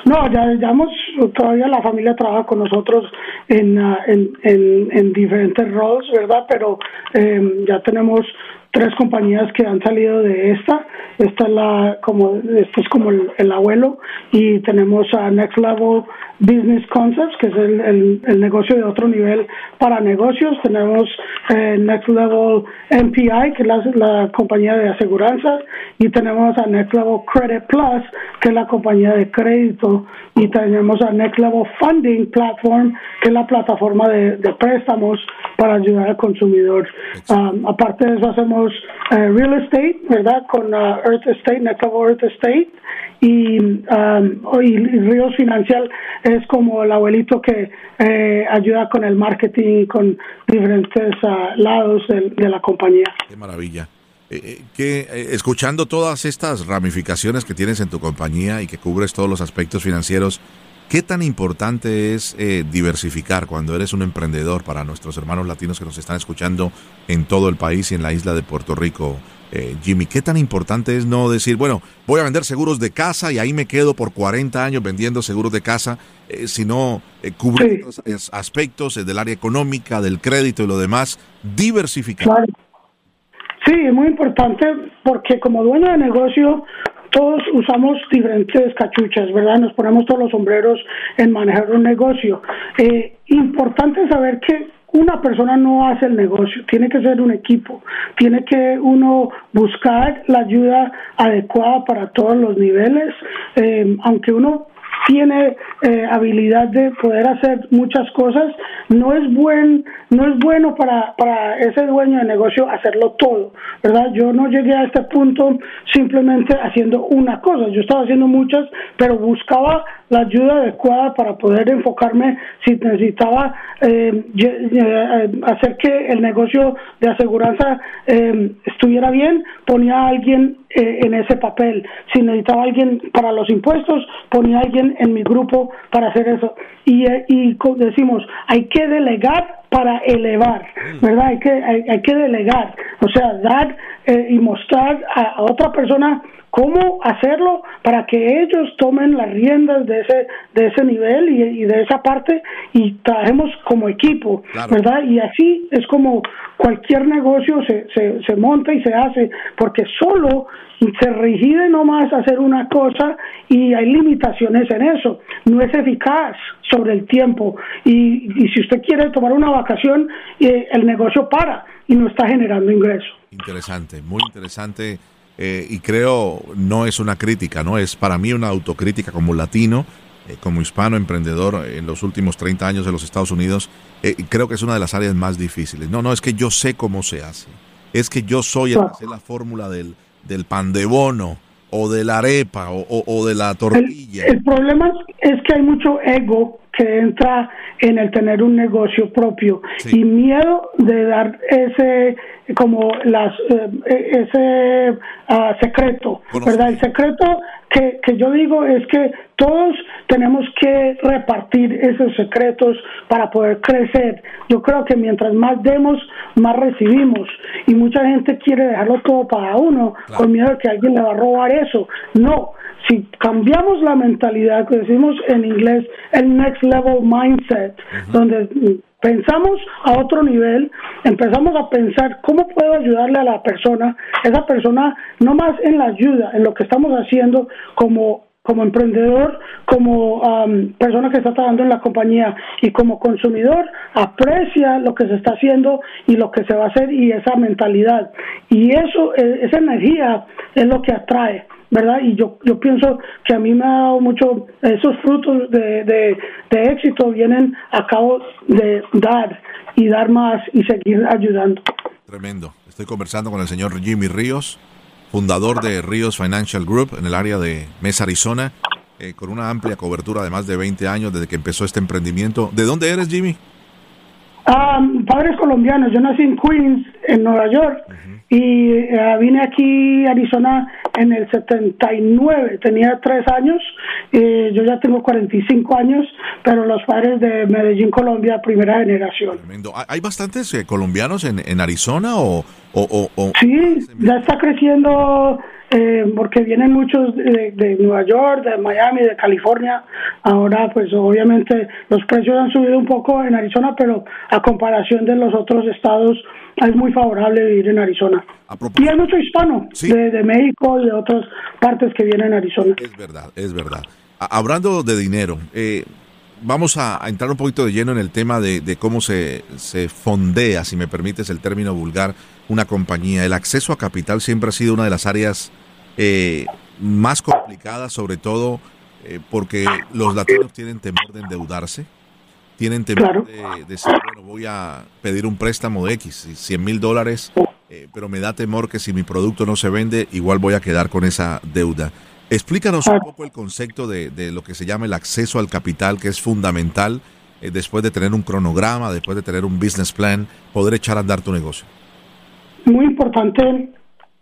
No, ya, ya hemos, todavía la familia trabaja con nosotros en, en, en, en diferentes roles, ¿verdad? Pero eh, ya tenemos tres compañías que han salido de esta. Esta es la, como, este es como el, el abuelo, y tenemos a Next Level Business Concepts, que es el, el, el negocio de otro nivel para negocios. Tenemos eh, Next Level M P I, que es la, la compañía de aseguranzas, y tenemos a Next Level Credit Plus, que es la compañía de crédito, y tenemos a Next Level Funding Platform, que es la plataforma de, de préstamos para ayudar al consumidor. Um, aparte de eso, hacemos Uh, real estate, ¿verdad? Con uh, Earth Estate, Next Level Earth Estate, y, um, y Ríos Financial es como el abuelito que eh, ayuda con el marketing, con diferentes uh, lados de, de la compañía. Qué maravilla. Eh, eh, que, eh, escuchando todas estas ramificaciones que tienes en tu compañía y que cubres todos los aspectos financieros, ¿qué tan importante es eh, diversificar cuando eres un emprendedor para nuestros hermanos latinos que nos están escuchando en todo el país y en la isla de Puerto Rico? Eh, Jimmy, ¿qué tan importante es no decir, bueno, voy a vender seguros de casa y ahí me quedo por cuarenta años vendiendo seguros de casa, eh, sino eh, cubrir sí. los aspectos eh, del área económica, del crédito y lo demás, diversificar? Claro. Sí, es muy importante porque como dueño de negocio, todos usamos diferentes cachuchas, ¿verdad? Nos ponemos todos los sombreros en manejar un negocio. Eh, importante saber que una persona no hace el negocio, tiene que ser un equipo, tiene que uno buscar la ayuda adecuada para todos los niveles, eh, aunque uno tiene eh, habilidad de poder hacer muchas cosas, no es buen no es bueno para para ese dueño de negocio hacerlo todo, ¿verdad? Yo no llegué a este punto simplemente haciendo una cosa, yo estaba haciendo muchas, pero buscaba la ayuda adecuada para poder enfocarme si necesitaba eh, hacer que el negocio de aseguranza eh, estuviera bien, ponía a alguien eh, en ese papel, si necesitaba alguien para los impuestos, ponía a alguien en mi grupo para hacer eso, y, y decimos, hay que delegar para elevar, ¿verdad? Hay que hay, hay que delegar, o sea, dar eh, y mostrar a, a otra persona cómo hacerlo para que ellos tomen las riendas de ese de ese nivel y, y de esa parte y trabajemos como equipo, claro, ¿verdad? Y así es como cualquier negocio se, se, se monta y se hace, porque solo se rigide nomás hacer una cosa y hay limitaciones en eso, no es eficaz sobre el tiempo y, y si usted quiere tomar una vacación, eh, el negocio para y no está generando ingresos. Interesante, muy interesante. Eh, y creo, no es una crítica, no es para mí una autocrítica como latino, eh, como hispano emprendedor en los últimos treinta años de los Estados Unidos, eh, creo que es una de las áreas más difíciles. No, no, es que yo sé cómo se hace, es que yo soy el que hace la fórmula del, del pan de bono o de la arepa o, o, o de la tortilla. El, el problema es que hay mucho ego que entra en el tener un negocio propio, sí, y miedo de dar ese como las eh, ese uh, secreto, conocido, ¿verdad? El secreto que, que yo digo es que todos tenemos que repartir esos secretos para poder crecer. Yo creo que mientras más demos, más recibimos, y mucha gente quiere dejarlo todo para uno, claro, con miedo de que alguien le va a robar eso. No, si cambiamos la mentalidad, que decimos en inglés el next level mindset, uh-huh, donde pensamos a otro nivel, empezamos a pensar cómo puedo ayudarle a la persona, esa persona no más en la ayuda, en lo que estamos haciendo como como emprendedor, como um, persona que está trabajando en la compañía y como consumidor, aprecia lo que se está haciendo y lo que se va a hacer y esa mentalidad. Y eso, esa energía es lo que atrae, ¿verdad? Y yo yo pienso que a mí me ha dado mucho, esos frutos de, de, de éxito vienen a cabo de dar y dar más y seguir ayudando. Tremendo. Estoy conversando con el señor Jimmy Ríos, fundador de Ríos Financial Group en el área de Mesa, Arizona, eh, con una amplia cobertura de más de veinte años desde que empezó este emprendimiento. ¿De dónde eres, Jimmy? Um, padres colombianos, yo nací en Queens, en Nueva York, uh-huh, y uh, vine aquí a Arizona en el setenta y nueve, tenía tres años, eh, yo ya tengo cuarenta y cinco años, pero los padres de Medellín, Colombia, primera generación. Tremendo. ¿Hay bastantes eh, colombianos en, en Arizona o...? o, o, o... Sí, ya está creciendo... Eh, porque vienen muchos de, de Nueva York, de Miami, de California. Ahora pues obviamente los precios han subido un poco en Arizona, pero a comparación de los otros estados es muy favorable vivir en Arizona. Y hay mucho hispano, sí, de, de México y de otras partes que vienen a Arizona. Es verdad, es verdad. Hablando de dinero, eh, vamos a, a entrar un poquito de lleno en el tema de, de cómo se, se fondea, si me permites el término vulgar, una compañía. El acceso a capital siempre ha sido una de las áreas eh, más complicadas, sobre todo eh, porque los latinos tienen temor de endeudarse, tienen temor, claro, de, de decir, bueno, voy a pedir un préstamo de X, cien mil dólares, eh, pero me da temor que si mi producto no se vende, igual voy a quedar con esa deuda. Explícanos un poco el concepto de, de lo que se llama el acceso al capital, que es fundamental, eh, después de tener un cronograma, después de tener un business plan, poder echar a andar tu negocio. Muy importante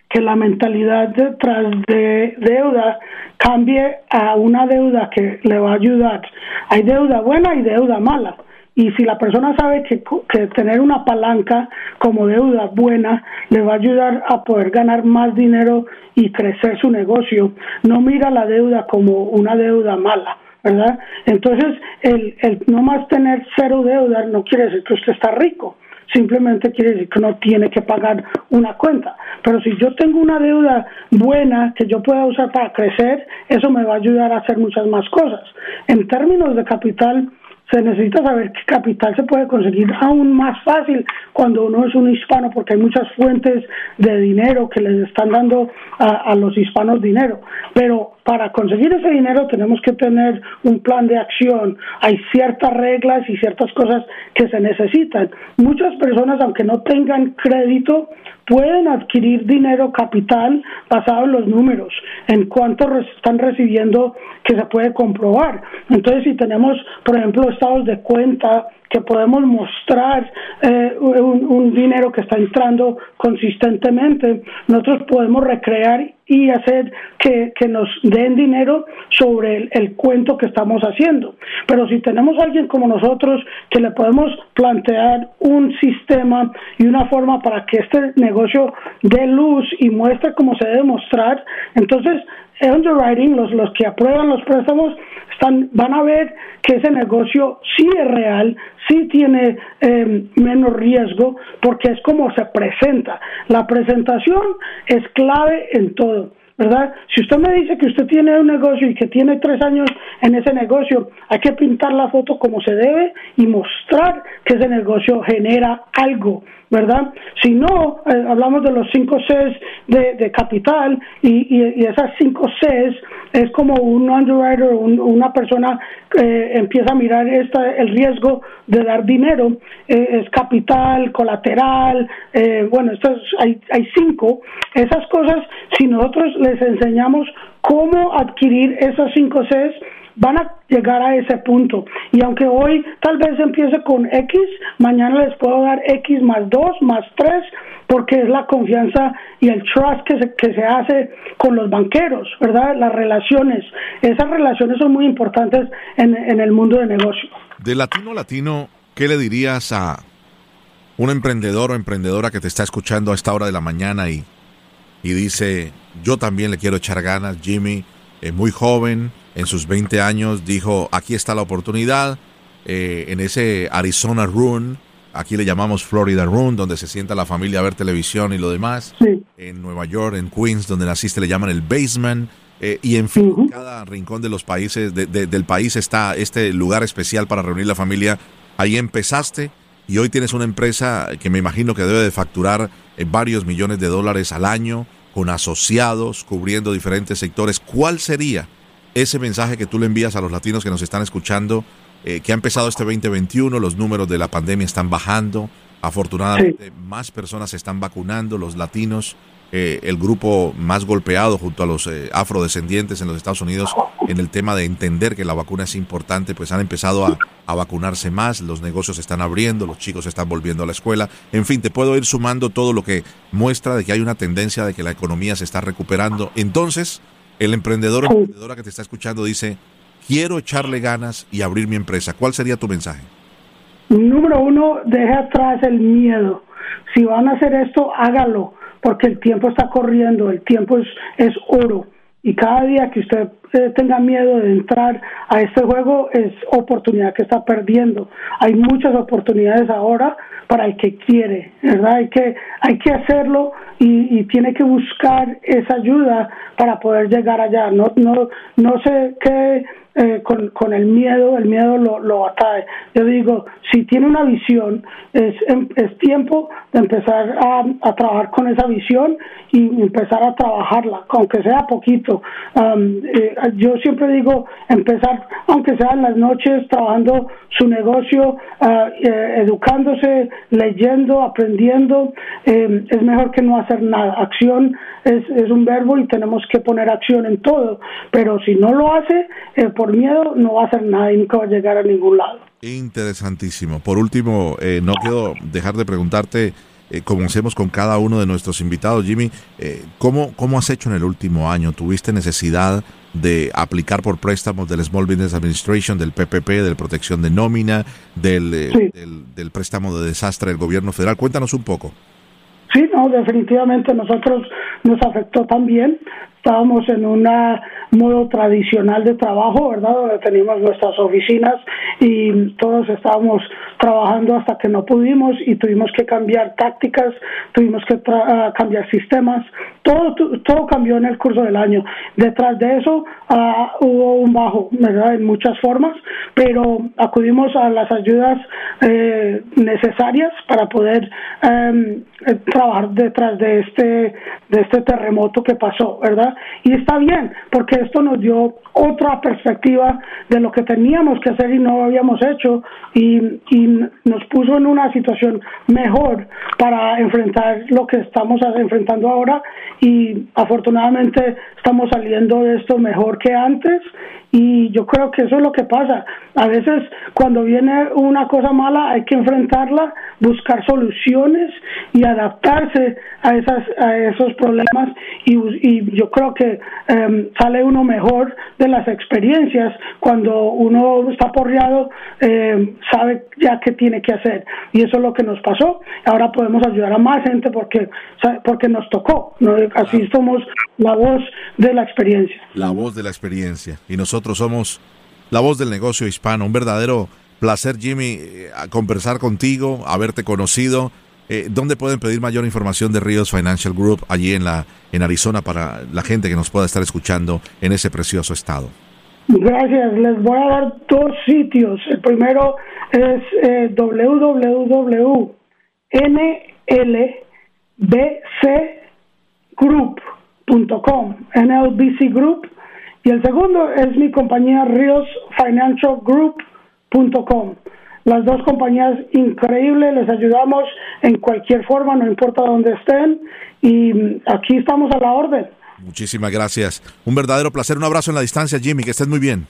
que la mentalidad detrás de deuda cambie a una deuda que le va a ayudar. Hay deuda buena y deuda mala. Y si la persona sabe que, que tener una palanca como deuda buena le va a ayudar a poder ganar más dinero y crecer su negocio, no mira la deuda como una deuda mala, ¿verdad? Entonces, el, el no más tener cero deuda no quiere decir que usted está rico. Simplemente quiere decir que no tiene que pagar una cuenta, pero si yo tengo una deuda buena que yo pueda usar para crecer, eso me va a ayudar a hacer muchas más cosas. En términos de capital, se necesita saber qué capital se puede conseguir aún más fácil cuando uno es un hispano, porque hay muchas fuentes de dinero que les están dando a, a los hispanos dinero, pero para conseguir ese dinero tenemos que tener un plan de acción. Hay ciertas reglas y ciertas cosas que se necesitan. Muchas personas, aunque no tengan crédito, pueden adquirir dinero, capital, basado en los números, en cuánto están recibiendo, que se puede comprobar. Entonces, si tenemos, por ejemplo, estados de cuenta que podemos mostrar eh, un, un dinero que está entrando consistentemente, nosotros podemos recrear y hacer que, que nos den dinero sobre el, el cuento que estamos haciendo. Pero si tenemos a alguien como nosotros que le podemos plantear un sistema y una forma para que este negocio dé luz y muestre cómo se debe mostrar, entonces el underwriting, los, los que aprueban los préstamos, están, van a ver que ese negocio sí es real, sí tiene eh, menos riesgo, porque es como se presenta. La presentación es clave en todo, ¿verdad? Si usted me dice que usted tiene un negocio y que tiene tres años en ese negocio, hay que pintar la foto como se debe y mostrar que ese negocio genera algo, ¿verdad? Si no, eh, hablamos de los cinco Cs de, de capital, y, y, y esas cinco Cs es como un underwriter, un, una persona eh, empieza a mirar esta, el riesgo de dar dinero, eh, es capital, colateral, eh, bueno, estas, hay, hay cinco. Esas cosas, si nosotros les enseñamos cómo adquirir esas cinco Cs, van a llegar a ese punto. Y aunque hoy tal vez empiece con X, mañana les puedo dar X más dos, más tres, porque es la confianza y el trust que se, que se hace con los banqueros, ¿verdad? Las relaciones. Esas relaciones son muy importantes en, en el mundo de negocio. De latino a latino, ¿qué le dirías a un emprendedor o emprendedora que te está escuchando a esta hora de la mañana y, y dice, yo también le quiero echar ganas? Jimmy es muy joven, en sus veinte años dijo, aquí está la oportunidad, eh, en ese Arizona Room, aquí le llamamos Florida Room, donde se sienta la familia a ver televisión y lo demás, sí. En Nueva York, en Queens, donde naciste, le llaman el basement, eh, y en fin, uh-huh. Cada rincón de los países, de, de, del país está este lugar especial para reunir la familia. Ahí empezaste y hoy tienes una empresa que me imagino que debe de facturar eh, varios millones de dólares al año, con asociados, cubriendo diferentes sectores. ¿Cuál sería ese mensaje que tú le envías a los latinos que nos están escuchando, eh, que ha empezado este veinte veintiuno, los números de la pandemia están bajando, afortunadamente sí. Más personas se están vacunando, los latinos, eh, el grupo más golpeado junto a los eh, afrodescendientes en los Estados Unidos, en el tema de entender que la vacuna es importante, pues han empezado a, a vacunarse más, los negocios se están abriendo, los chicos están volviendo a la escuela, en fin, te puedo ir sumando todo lo que muestra de que hay una tendencia de que la economía se está recuperando. Entonces, el emprendedor o emprendedora que te está escuchando dice, quiero echarle ganas y abrir mi empresa. ¿Cuál sería tu mensaje? Número uno, deje atrás el miedo. Si van a hacer esto, hágalo, porque el tiempo está corriendo, el tiempo es, es oro. Y cada día que usted eh, tenga miedo de entrar a este juego es oportunidad que está perdiendo. Hay muchas oportunidades ahora para el que quiere, ¿verdad? Hay que, hay que hacerlo y, y tiene que buscar esa ayuda para poder llegar allá. No, no, no sé qué eh, con, con el miedo, el miedo lo, lo atrae. Yo digo, si tiene una visión, es, es tiempo de empezar a, a trabajar con esa visión y empezar a trabajarla, aunque sea poquito. Um, eh, yo siempre digo, empezar, aunque sea en las noches, trabajando su negocio, uh, eh, educándose, leyendo, aprendiendo, eh, es mejor que no hacer nada. Acción es, es un verbo y tenemos que poner acción en todo, pero si no lo hace, eh, por miedo no va a hacer nada y nunca va a llegar a ningún lado. Interesantísimo. Por último, eh, no quiero dejar de preguntarte, eh, comencemos con cada uno de nuestros invitados. Jimmy, eh, ¿cómo, ¿cómo has hecho en el último año? ¿Tuviste necesidad de aplicar por préstamos del Small Business Administration, del P P P, del Protección de Nómina, del, eh, sí. del, del préstamo de desastre del gobierno federal? Cuéntanos un poco. Sí, no, definitivamente nosotros nos afectó también. estábamos en un modo tradicional de trabajo, ¿verdad?, donde teníamos nuestras oficinas y todos estábamos trabajando hasta que no pudimos y tuvimos que cambiar tácticas, tuvimos que tra- cambiar sistemas, todo, todo cambió en el curso del año. Detrás de eso uh, hubo un bajo, ¿verdad?, en muchas formas, pero acudimos a las ayudas eh, necesarias para poder eh, trabajar detrás de este, de este terremoto que pasó, ¿verdad? Y está bien, porque esto nos dio otra perspectiva de lo que teníamos que hacer y no habíamos hecho, y, y nos puso en una situación mejor para enfrentar lo que estamos enfrentando ahora, y afortunadamente estamos saliendo de esto mejor que antes, y yo creo que eso es lo que pasa. A veces cuando viene una cosa mala hay que enfrentarla, buscar soluciones y adaptarse a esas a esos problemas, y, y yo creo que eh, sale uno mejor de las experiencias. Cuando uno está porreado eh, sabe ya qué tiene que hacer, y eso es lo que nos pasó. Ahora podemos ayudar a más gente porque, porque nos tocó, ¿no? Así somos la voz de la experiencia. La voz de la experiencia, y nosotros somos la voz del negocio hispano. Un verdadero placer, Jimmy, a conversar contigo, haberte conocido. Eh, ¿Dónde pueden pedir mayor información de Ríos Financial Group allí en la en Arizona para la gente que nos pueda estar escuchando en ese precioso estado? Gracias. Les voy a dar dos sitios. El primero es eh, doble u doble u doble u punto n l b c group punto com, N L B C Group, y el segundo es mi compañía ríos financial group punto com. Las dos compañías increíbles, les ayudamos en cualquier forma, no importa dónde estén, y aquí estamos a la orden. Muchísimas gracias. Un verdadero placer. Un abrazo en la distancia, Jimmy, que estés muy bien.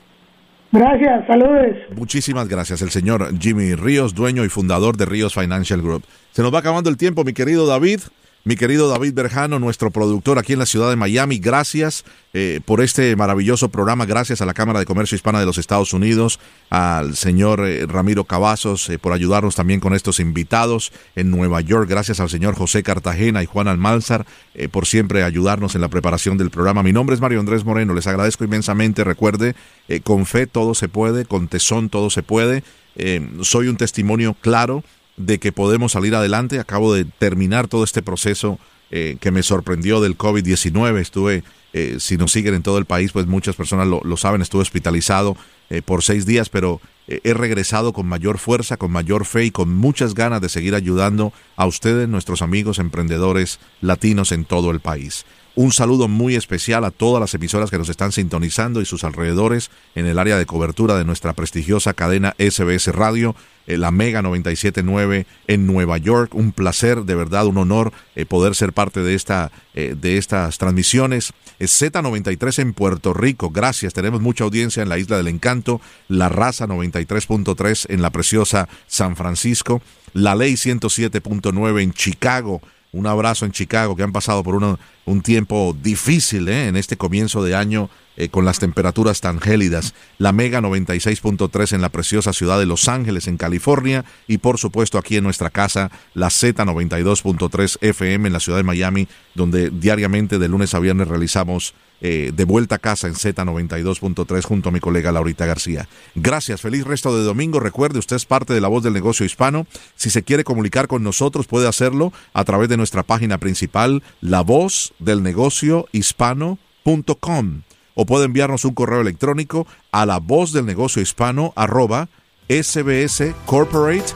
Gracias, saludos. Muchísimas gracias. El señor Jimmy Ríos, dueño y fundador de Ríos Financial Group. Se nos va acabando el tiempo, mi querido David. Mi querido David Berjano, nuestro productor aquí en la ciudad de Miami, gracias eh, por este maravilloso programa, gracias a la Cámara de Comercio Hispana de los Estados Unidos, al señor eh, Ramiro Cavazos eh, por ayudarnos también con estos invitados en Nueva York, gracias al señor José Cartagena y Juan Almanzar eh, por siempre ayudarnos en la preparación del programa. Mi nombre es Mario Andrés Moreno, les agradezco inmensamente. Recuerde, eh, con fe todo se puede, con tesón todo se puede, eh, soy un testimonio claro de que podemos salir adelante. Acabo de terminar todo este proceso eh, que me sorprendió del covid diecinueve. Estuve, eh, si nos siguen en todo el país, pues muchas personas lo, lo saben, estuve hospitalizado eh, por seis días, pero eh, he regresado con mayor fuerza, con mayor fe y con muchas ganas de seguir ayudando a ustedes, nuestros amigos emprendedores latinos en todo el país. Un saludo muy especial a todas las emisoras que nos están sintonizando y sus alrededores en el área de cobertura de nuestra prestigiosa cadena S B S Radio, la Mega noventa y siete punto nueve en Nueva York. Un placer, de verdad, un honor eh, poder ser parte de, esta, eh, de estas transmisiones. Z noventa y tres en Puerto Rico, gracias. Tenemos mucha audiencia en la Isla del Encanto. La Raza noventa y tres punto tres en la preciosa San Francisco. La Ley ciento siete punto nueve en Chicago. Un abrazo en Chicago, que han pasado por una, un tiempo difícil ¿eh? en este comienzo de año eh, con las temperaturas tan gélidas. La Mega noventa y seis punto tres en la preciosa ciudad de Los Ángeles, en California. Y por supuesto aquí en nuestra casa, la Z noventa y dos punto tres F M en la ciudad de Miami, donde diariamente de lunes a viernes realizamos eh, De Vuelta a Casa en Z noventa y dos punto tres junto a mi colega Laurita García. Gracias, feliz resto de domingo. Recuerde, usted es parte de la voz del negocio hispano. Si se quiere comunicar con nosotros, puede hacerlo a través de nuestra página principal, la voz del negocio hispano punto com, o puede enviarnos un correo electrónico a la voz del negocio hispano arroba s b s corporate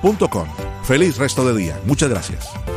punto com. Feliz resto de día. Muchas gracias.